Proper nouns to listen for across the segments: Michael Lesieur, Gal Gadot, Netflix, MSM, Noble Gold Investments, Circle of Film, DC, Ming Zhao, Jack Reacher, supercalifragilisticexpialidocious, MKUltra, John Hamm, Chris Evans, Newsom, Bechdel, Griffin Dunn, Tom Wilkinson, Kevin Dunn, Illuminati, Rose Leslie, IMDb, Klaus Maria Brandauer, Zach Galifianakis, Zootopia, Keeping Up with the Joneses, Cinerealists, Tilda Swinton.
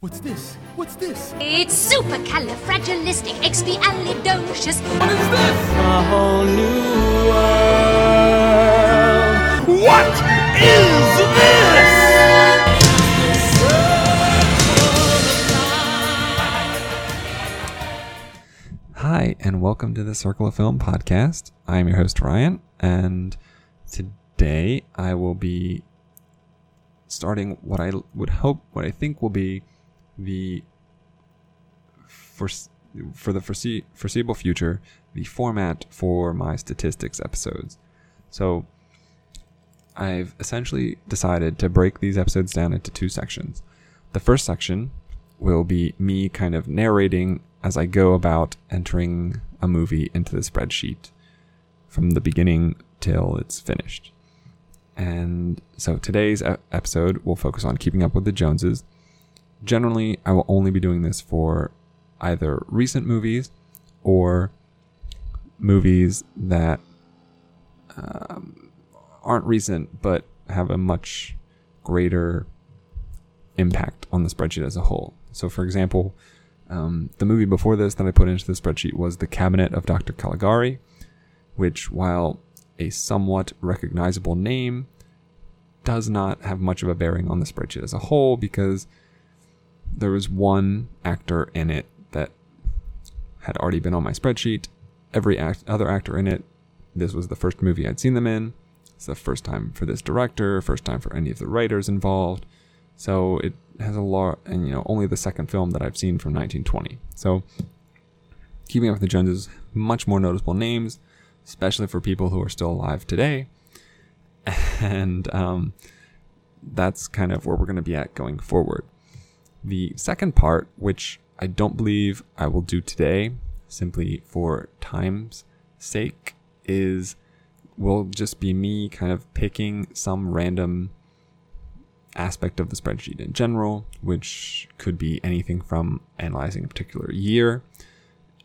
What's this? What's this? It's supercalifragilisticexpialidocious. What is this? A whole new world. What is this? Hi, and welcome to the Circle of Film podcast. I'm your host, Ryan, and today I will be starting what I think will be for the foreseeable future, the format for my statistics episodes. So I've essentially decided to break these episodes down into two sections. The first section will be me kind of narrating as I go about entering a movie into the spreadsheet from the beginning till it's finished. And so today's episode will focus on keeping up with the Joneses. Generally, I will only be doing this for either recent movies or movies that aren't recent but have a much greater impact on the spreadsheet as a whole. So, for example, the movie before this that I put into the spreadsheet was The Cabinet of Dr. Caligari, which, while a somewhat recognizable name, does not have much of a bearing on the spreadsheet as a whole because there was one actor in it that had already been on my spreadsheet. Every other actor in it, this was the first movie I'd seen them in. It's the first time for this director, first time for any of the writers involved. So it has a lot, and only the second film that I've seen from 1920. So keeping up with the Joneses, much more noticeable names, especially for people who are still alive today. And that's kind of where we're going to be at going forward. The second part, which I don't believe I will do today, simply for time's sake, will just be me kind of picking some random aspect of the spreadsheet in general, which could be anything from analyzing a particular year,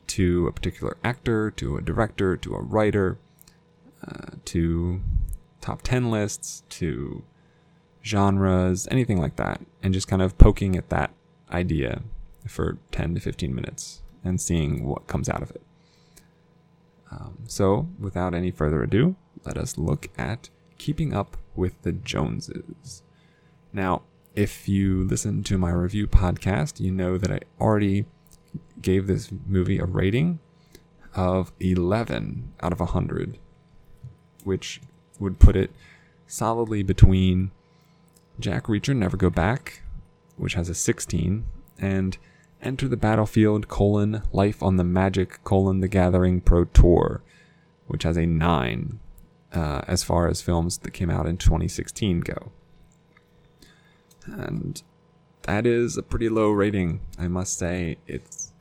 to a particular actor, to a director, to a writer, to top 10 lists, to genres, anything like that, and just kind of poking at that idea for 10 to 15 minutes and seeing what comes out of it. So without any further ado, let us look at Keeping Up with the Joneses. Now, if you listen to my review podcast, you know that I already gave this movie a rating of 11 out of 100, which would put it solidly between Jack Reacher, Never Go Back, which has a 16, and Enter the Battlefield, Life on the Magic, The Gathering Pro Tour, which has a 9, as far as films that came out in 2016 go. And that is a pretty low rating, I must say. It's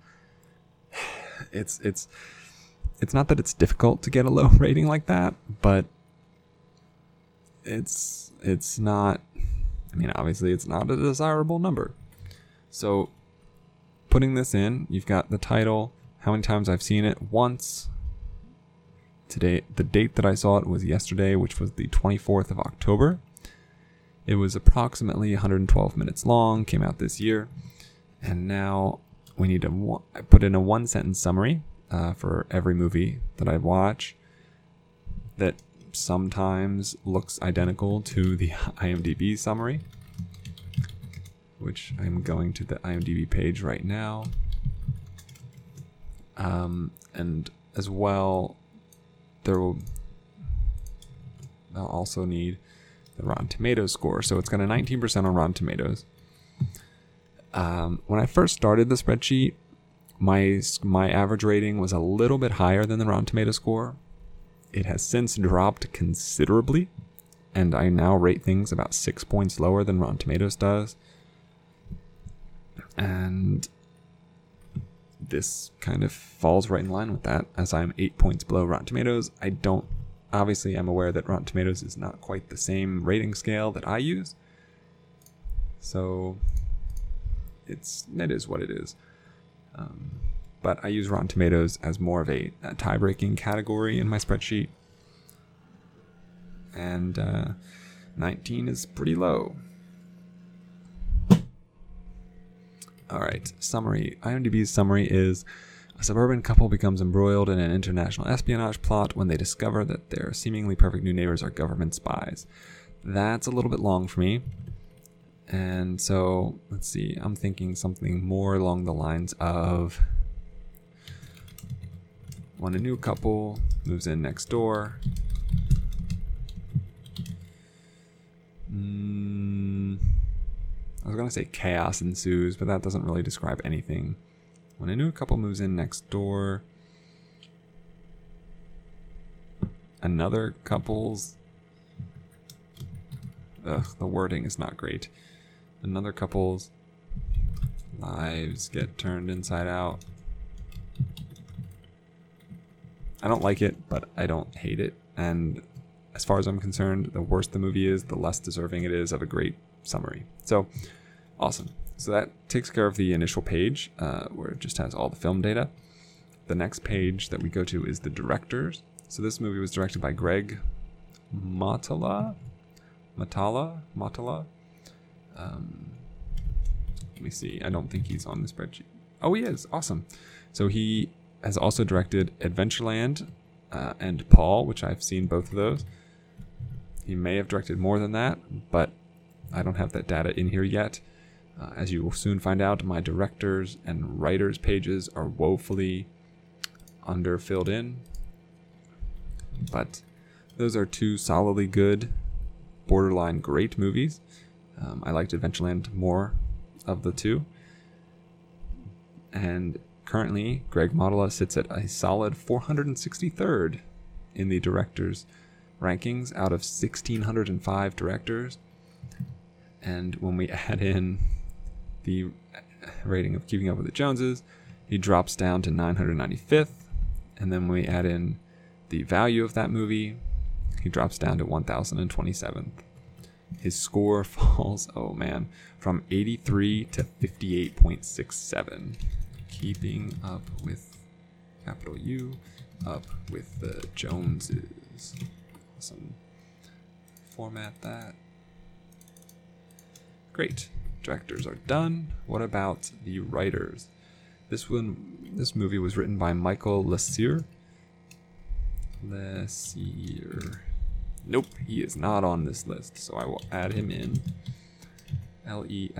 not that it's difficult to get a low rating like that, but it's not. I mean, obviously, it's not a desirable number. So, putting this in, you've got the title, how many times I've seen it, once. Today, the date that I saw it was yesterday, which was the 24th of October. It was approximately 112 minutes long, came out this year, and now we need to put in a one-sentence summary for every movie that I watch that sometimes looks identical to the IMDb summary, which I'm going to the IMDb page right now, and as well, I'll also need the Rotten Tomatoes score. So it's got a 19% on Rotten Tomatoes. When I first started the spreadsheet, my average rating was a little bit higher than the Rotten Tomatoes score. It has since dropped considerably, and I now rate things about 6 points lower than Rotten Tomatoes does. And this kind of falls right in line with that, as I'm 8 points below Rotten Tomatoes. Obviously, I'm aware that Rotten Tomatoes is not quite the same rating scale that I use. So, it is what it is. But I use Rotten Tomatoes as more of a tie-breaking category in my spreadsheet. And 19 is pretty low. All right, summary. IMDb's summary is: a suburban couple becomes embroiled in an international espionage plot when they discover that their seemingly perfect new neighbors are government spies. That's a little bit long for me. And so, let's see, I'm thinking something more along the lines of when a new couple moves in next door. I was going to say chaos ensues, but that doesn't really describe anything. When a new couple moves in next door, another couple's... Ugh, the wording is not great. Another couple's lives get turned inside out. I don't like it, but I don't hate it. And as far as I'm concerned, the worse the movie is, the less deserving it is of a great summary. So, awesome. So that takes care of the initial page, where it just has all the film data. The next page that we go to is the directors. So this movie was directed by Greg Mottola. Let me see. I don't think he's on the spreadsheet. Oh, he is. Awesome. So he has also directed Adventureland and Paul, which I've seen both of those. He may have directed more than that, but I don't have that data in here yet. As you will soon find out, my directors and writers pages are woefully underfilled in. But those are two solidly good, borderline great movies. I liked Adventureland more of the two. And currently, Greg Mottola sits at a solid 463rd in the directors' rankings out of 1,605 directors. And when we add in the rating of Keeping Up with the Joneses, he drops down to 995th. And then when we add in the value of that movie, he drops down to 1,027th. His score falls, oh man, from 83 to 58.67. Keeping Up with, capital U, Up with the Joneses. Awesome. Format that. Great. Directors are done. What about the writers? This movie was written by Michael Lesieur. Nope, he is not on this list, so I will add him in. Lesieur.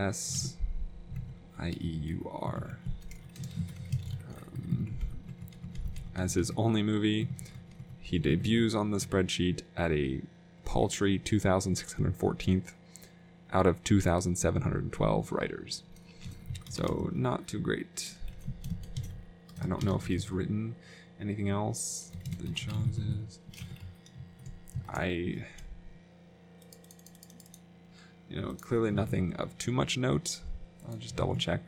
As his only movie, he debuts on the spreadsheet at a paltry 2,614th out of 2,712 writers. So, not too great. I don't know if he's written anything else than Joneses. Clearly nothing of too much note. I'll just double check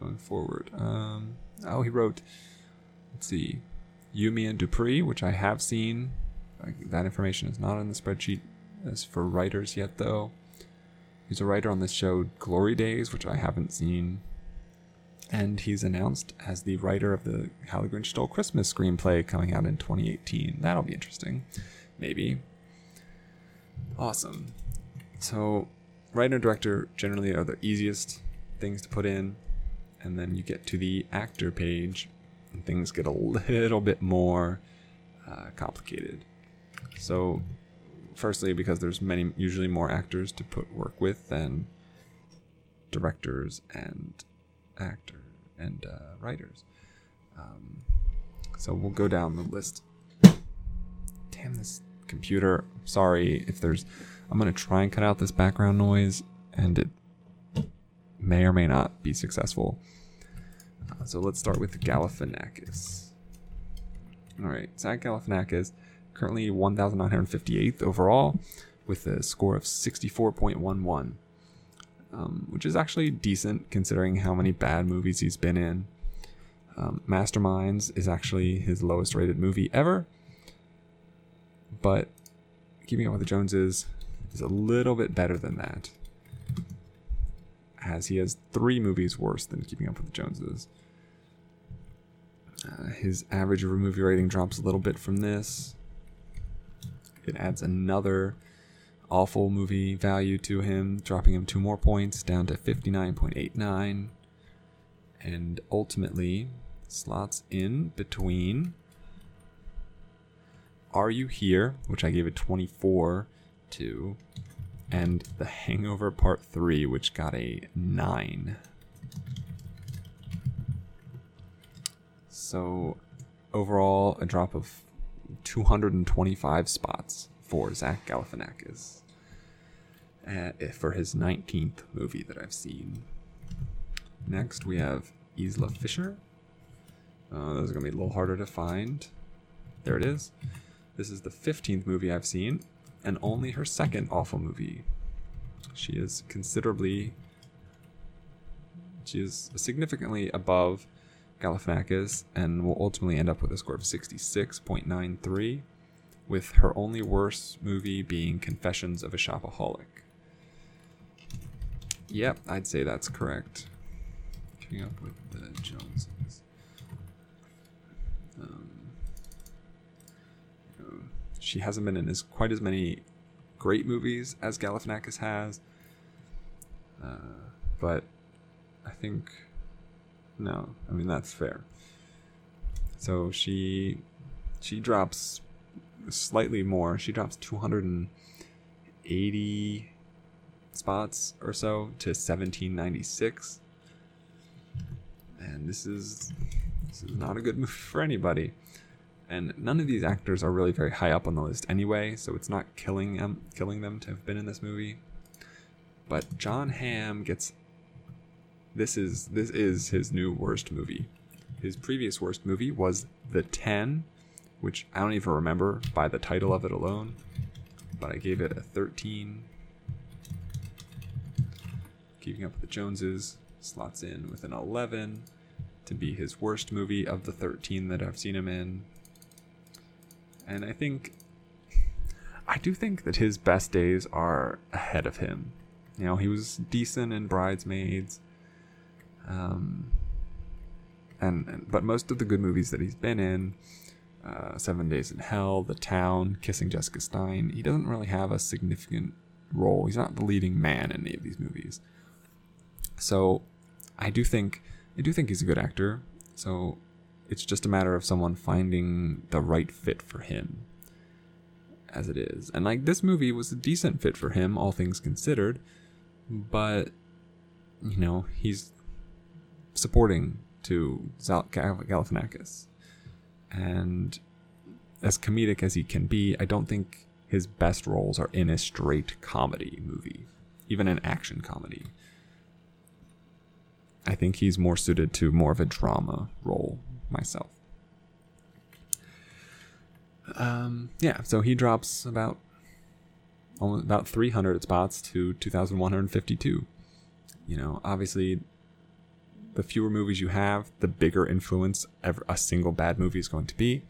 going forward. He wrote, Yumi and Dupree, which I have seen. That information is not in the spreadsheet. As for writers yet, though, he's a writer on the show Glory Days, which I haven't seen. And he's announced as the writer of the How the Grinch Stole Christmas screenplay coming out in 2018. That'll be interesting. Maybe. Awesome. So, writer and director generally are the easiest things to put in. And then you get to the actor page, and things get a little bit more complicated. So... firstly, because there's usually more actors to put work with than directors and writers. So we'll go down the list. Damn this computer. Sorry if there's... I'm going to try and cut out this background noise, and it may or may not be successful. So let's start with Galifianakis. All right, Zach Galifianakis. Currently 1,958th overall with a score of 64.11, which is actually decent considering how many bad movies he's been in. Masterminds is actually his lowest rated movie ever, but Keeping Up with the Joneses is a little bit better than that, as he has 3 movies worse than Keeping Up with the Joneses. His average movie rating drops a little bit from this. It adds another awful movie value to him, dropping him 2 more points down to 59.89, and ultimately slots in between Are You Here, which I gave a 24 to, and The Hangover Part 3, which got a 9. So overall, a drop of 225 spots for Zach Galifianakis for his 19th movie that I've seen. Next, we have Isla Fisher. Those are going to be a little harder to find. There it is. This is the 15th movie I've seen, and only her second awful movie. She is significantly above Galifianakis, and will ultimately end up with a score of 66.93, with her only worst movie being Confessions of a Shopaholic. Yep, I'd say that's correct. Keeping up with the Joneses. She hasn't been in quite as many great movies as Galifianakis has, but I think, no, I mean, that's fair. So she drops slightly more. She drops 280 spots or so to 1796, and this is not a good move for anybody. And none of these actors are really very high up on the list anyway, so it's not killing them to have been in this movie. But John Hamm gets... This is his new worst movie. His previous worst movie was The Ten, which I don't even remember by the title of it alone, but I gave it a 13. Keeping Up with the Joneses slots in with an 11 to be his worst movie of the 13 that I've seen him in. And I do think that his best days are ahead of him. You know, he was decent in Bridesmaids, but most of the good movies that he's been in, 7 Days in Hell, The Town, Kissing Jessica Stein, he doesn't really have a significant role. He's not the leading man in any of these movies. So I do think he's a good actor. So it's just a matter of someone finding the right fit for him, as it is. And, like, this movie was a decent fit for him, all things considered, but, you know, he's supporting to Galifianakis. And as comedic as he can be, I don't think his best roles are in a straight comedy movie, even an action comedy. I think he's more suited to more of a drama role myself. So he drops about 300 spots to 2,152. You know, obviously, the fewer movies you have, the bigger influence a single bad movie is going to be.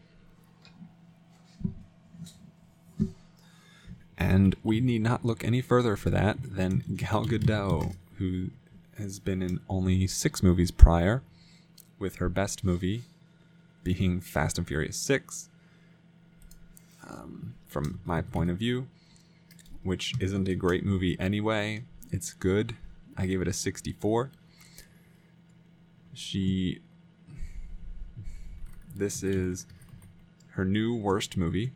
And we need not look any further for that than Gal Gadot, who has been in only 6 movies prior, with her best movie being Fast and Furious 6, from my point of view, which isn't a great movie anyway. It's good. I gave it a 64. This is her new worst movie,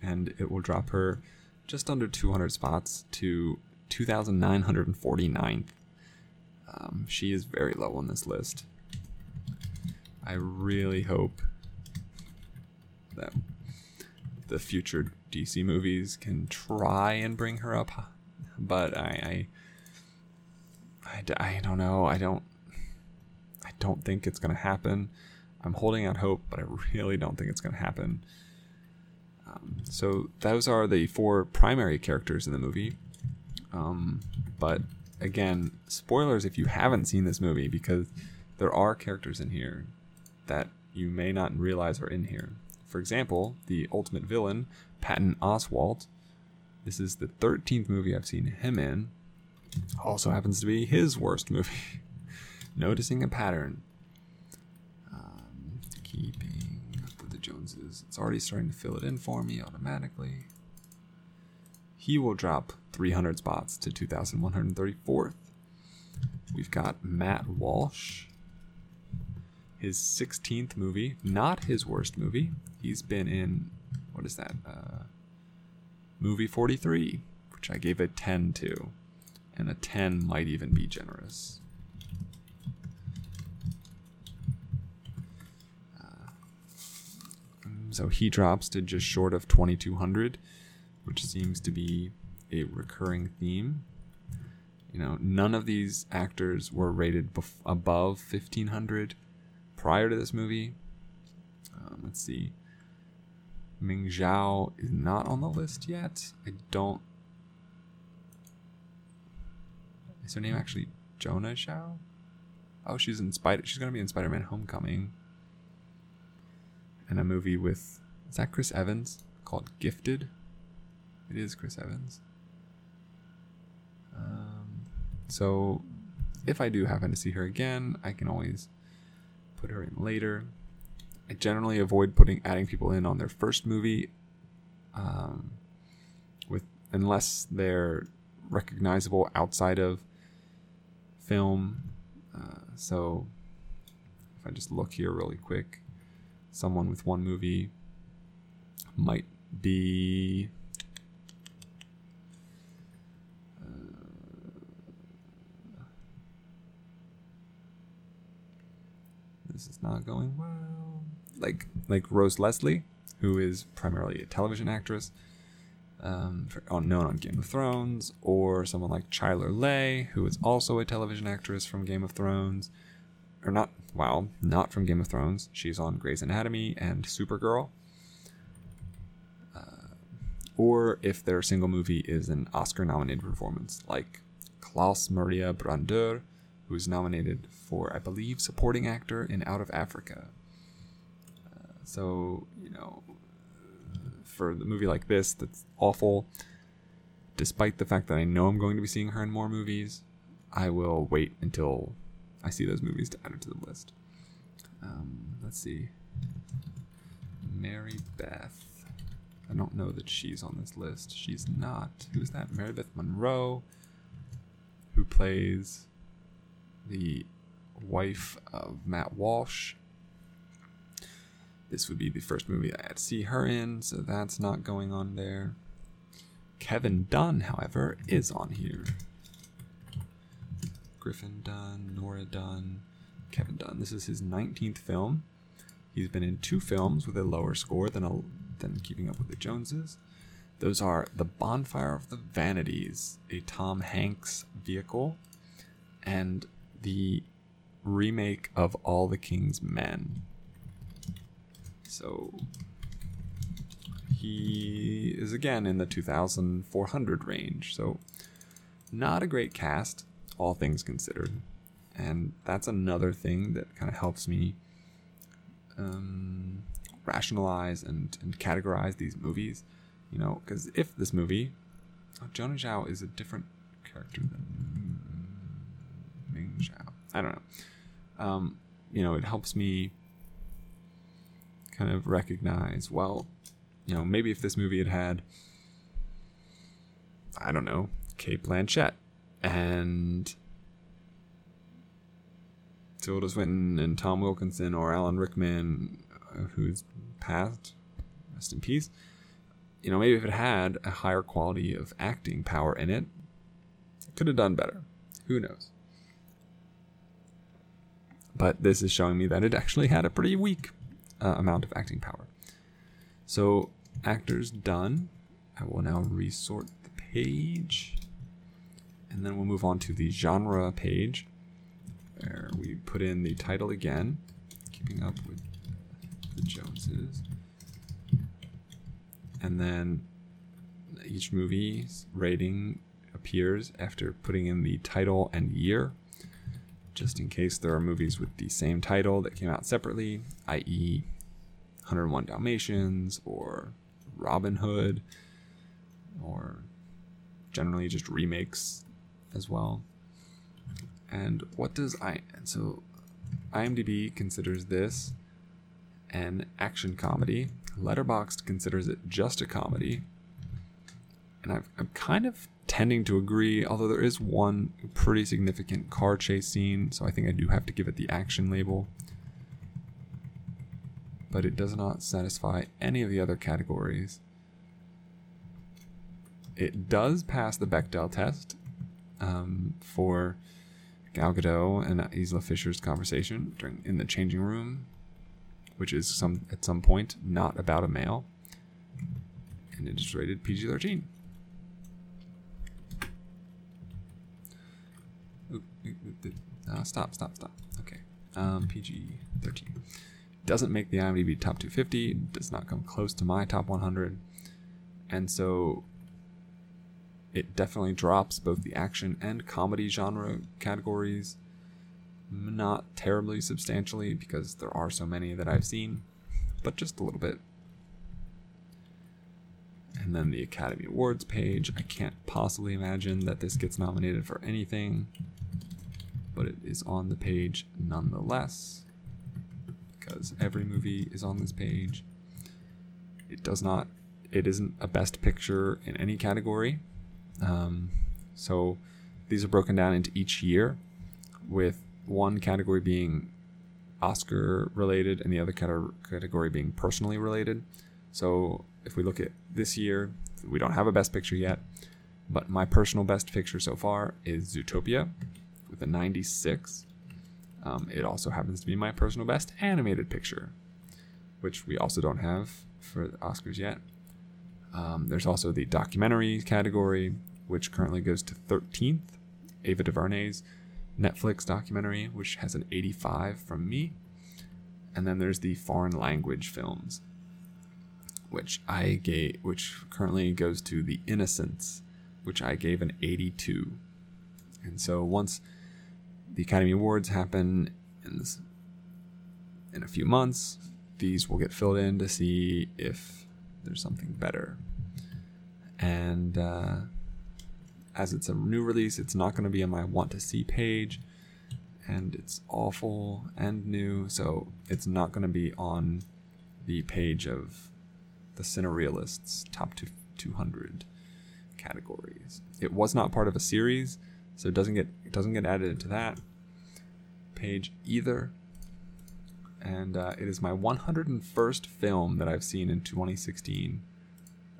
and it will drop her just under 200 spots to 2,949th. She is very low on this list. I really hope that the future DC movies can try and bring her up, but I don't know. I don't think it's going to happen. I'm holding out hope, but I really don't think it's going to happen. So those are the 4 primary characters in the movie. But again, spoilers if you haven't seen this movie, because there are characters in here that you may not realize are in here. For example, the ultimate villain, Patton Oswalt. This is the 13th movie I've seen him in. Also happens to be his worst movie. Noticing a pattern. Keeping Up with the Joneses. It's already starting to fill it in for me automatically. He will drop 300 spots to 2,134th. We've got Matt Walsh. His 16th movie, not his worst movie. He's been in, what is that? Movie 43, which I gave a 10 to. And a 10 might even be generous. So he drops to just short of 2,200, which seems to be a recurring theme. You know, none of these actors were rated above 1,500. Prior to this movie, let's see. Ming Zhao is not on the list yet. Is her name actually Jonah Zhao? Oh, she's gonna be in Spider-Man: Homecoming. And a movie with, is that Chris Evans called Gifted? It is Chris Evans. So if I do happen to see her again, I can always put her in later. I generally avoid adding people in on their first movie, unless they're recognizable outside of film. So if I just look here really quick, someone with one movie might be this is not going well. Like Rose Leslie, who is primarily a television actress, known on Game of Thrones, or someone like Chyler Leigh, who is also a television actress from Game of Thrones, not from Game of Thrones. She's on Grey's Anatomy and Supergirl. Or if their single movie is an Oscar-nominated performance, like Klaus Maria Brandauer, who was nominated for, I believe, supporting actor in Out of Africa. For the movie like this, that's awful. Despite the fact that I know I'm going to be seeing her in more movies, I will wait until I see those movies to add her to the list. Let's see. Mary Beth. I don't know that she's on this list. She's not. Who's that? Mary Beth Monroe, who plays the wife of Matt Walsh. This would be the first movie I'd see her in, so that's not going on there. Kevin Dunn, however, is on here. Griffin Dunn, Nora Dunn, Kevin Dunn. This is his 19th film. He's been in two films with a lower score than Keeping Up with the Joneses. Those are The Bonfire of the Vanities, a Tom Hanks vehicle, and the remake of All the King's Men. So he is again in the 2,400 range. So not a great cast, all things considered. And that's another thing that kind of helps me rationalize and categorize these movies. You know, because if this movie, Jonah Zhao is a different character than Ming Zhao. I don't know. It helps me kind of recognize, well, maybe if this movie had, I don't know, Cate Blanchett and Tilda Swinton and Tom Wilkinson or Alan Rickman, who's passed, rest in peace, maybe if it had a higher quality of acting power in it, it could have done better. Who knows? But this is showing me that it actually had a pretty weak amount of acting power. So, actors done. I will now resort the page. And then we'll move on to the genre page, where we put in the title again, Keeping Up with the Joneses. And then each movie's rating appears after putting in the title and year, just in case there are movies with the same title that came out separately, i.e. 101 Dalmatians or Robin Hood, or generally just remakes as well. And so IMDb considers this an action comedy. Letterboxd considers it just a comedy. And I'm kind of tending to agree, although there is one pretty significant car chase scene, so I think I do have to give it the action label. But it does not satisfy any of the other categories. It does pass the Bechdel test for Gal Gadot and Isla Fisher's conversation in the changing room, which is at some point not about a male. And it is rated PG-13. Stop. Okay. PG-13. Doesn't make the IMDb top 250. Does not come close to my top 100. And so it definitely drops both the action and comedy genre categories. Not terribly substantially, because there are so many that I've seen, but just a little bit. And then the Academy Awards page. I can't possibly imagine that this gets nominated for anything, but it is on the page nonetheless, because every movie is on this page. It isn't a best picture in any category. So these are broken down into each year, with one category being Oscar related and the other category being personally related. So if we look at this year, we don't have a best picture yet, but my personal best picture so far is Zootopia with a 96. It also happens to be my personal best animated picture, which we also don't have for the Oscars yet. There's also the documentary category, which currently goes to 13th, Ava DuVernay's Netflix documentary, which has an 85 from me. And then there's the foreign language films, which currently goes to The Innocents, which I gave an 82. And so once the Academy Awards happen in a few months, these will get filled in to see if there's something better. And as it's a new release, it's not going to be on my want to see page, and it's awful and new, so it's not going to be on the page of the Cinerealists top 200 categories. It was not part of a series, so it doesn't get added to that page either. And it is my 101st film that I've seen in 2016,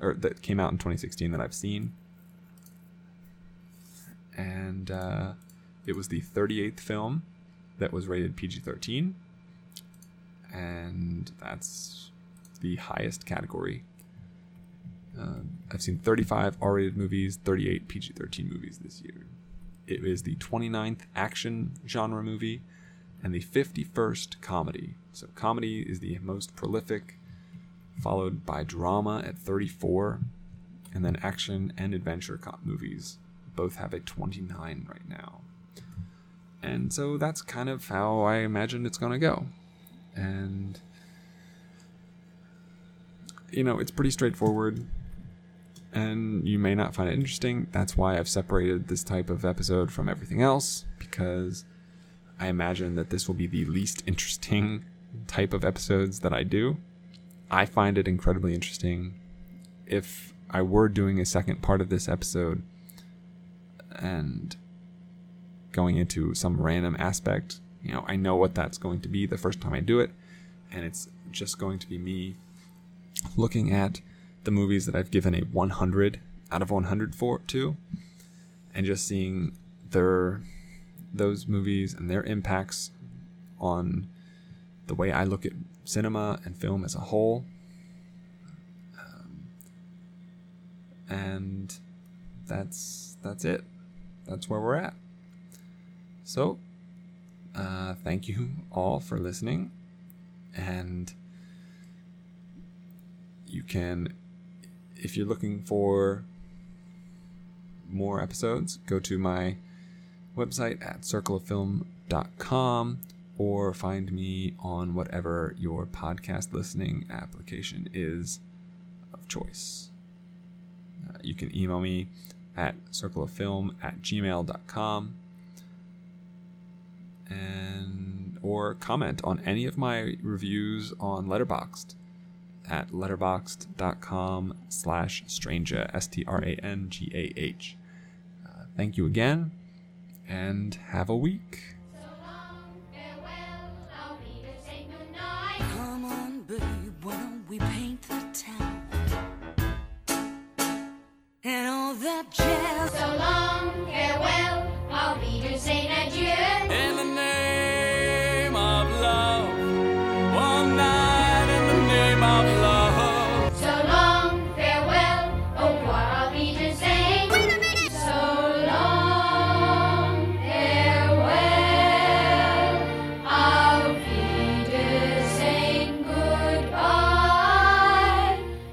or that came out in 2016 that I've seen. And it was the 38th film that was rated PG-13, and that's the highest category. I've seen 35 R-rated movies, 38 PG-13 movies this year. It is the 29th action genre movie and the 51st comedy. So comedy is the most prolific, followed by drama at 34, and then action and adventure movies both have a 29 right now. And so that's kind of how I imagined it's going to go. And you know, it's pretty straightforward, and you may not find it interesting. That's why I've separated this type of episode from everything else, because I imagine that this will be the least interesting type of episodes that I do. I find it incredibly interesting. If I were doing a second part of this episode and going into some random aspect, you know, I know what that's going to be the first time I do it, and it's just going to be me looking at the movies that I've given a 100 out of 100 to, and just seeing those movies and their impacts on the way I look at cinema and film as a whole. And that's it. That's where we're at. So, thank you all for listening, and you can, if you're looking for more episodes, go to my website at circleoffilm.com, or find me on whatever your podcast listening application is of choice. You can email me at circleoffilm@gmail.com, or comment on any of my reviews on Letterboxd. at letterboxd.com/strangah, strangah. Thank you again, and have a week.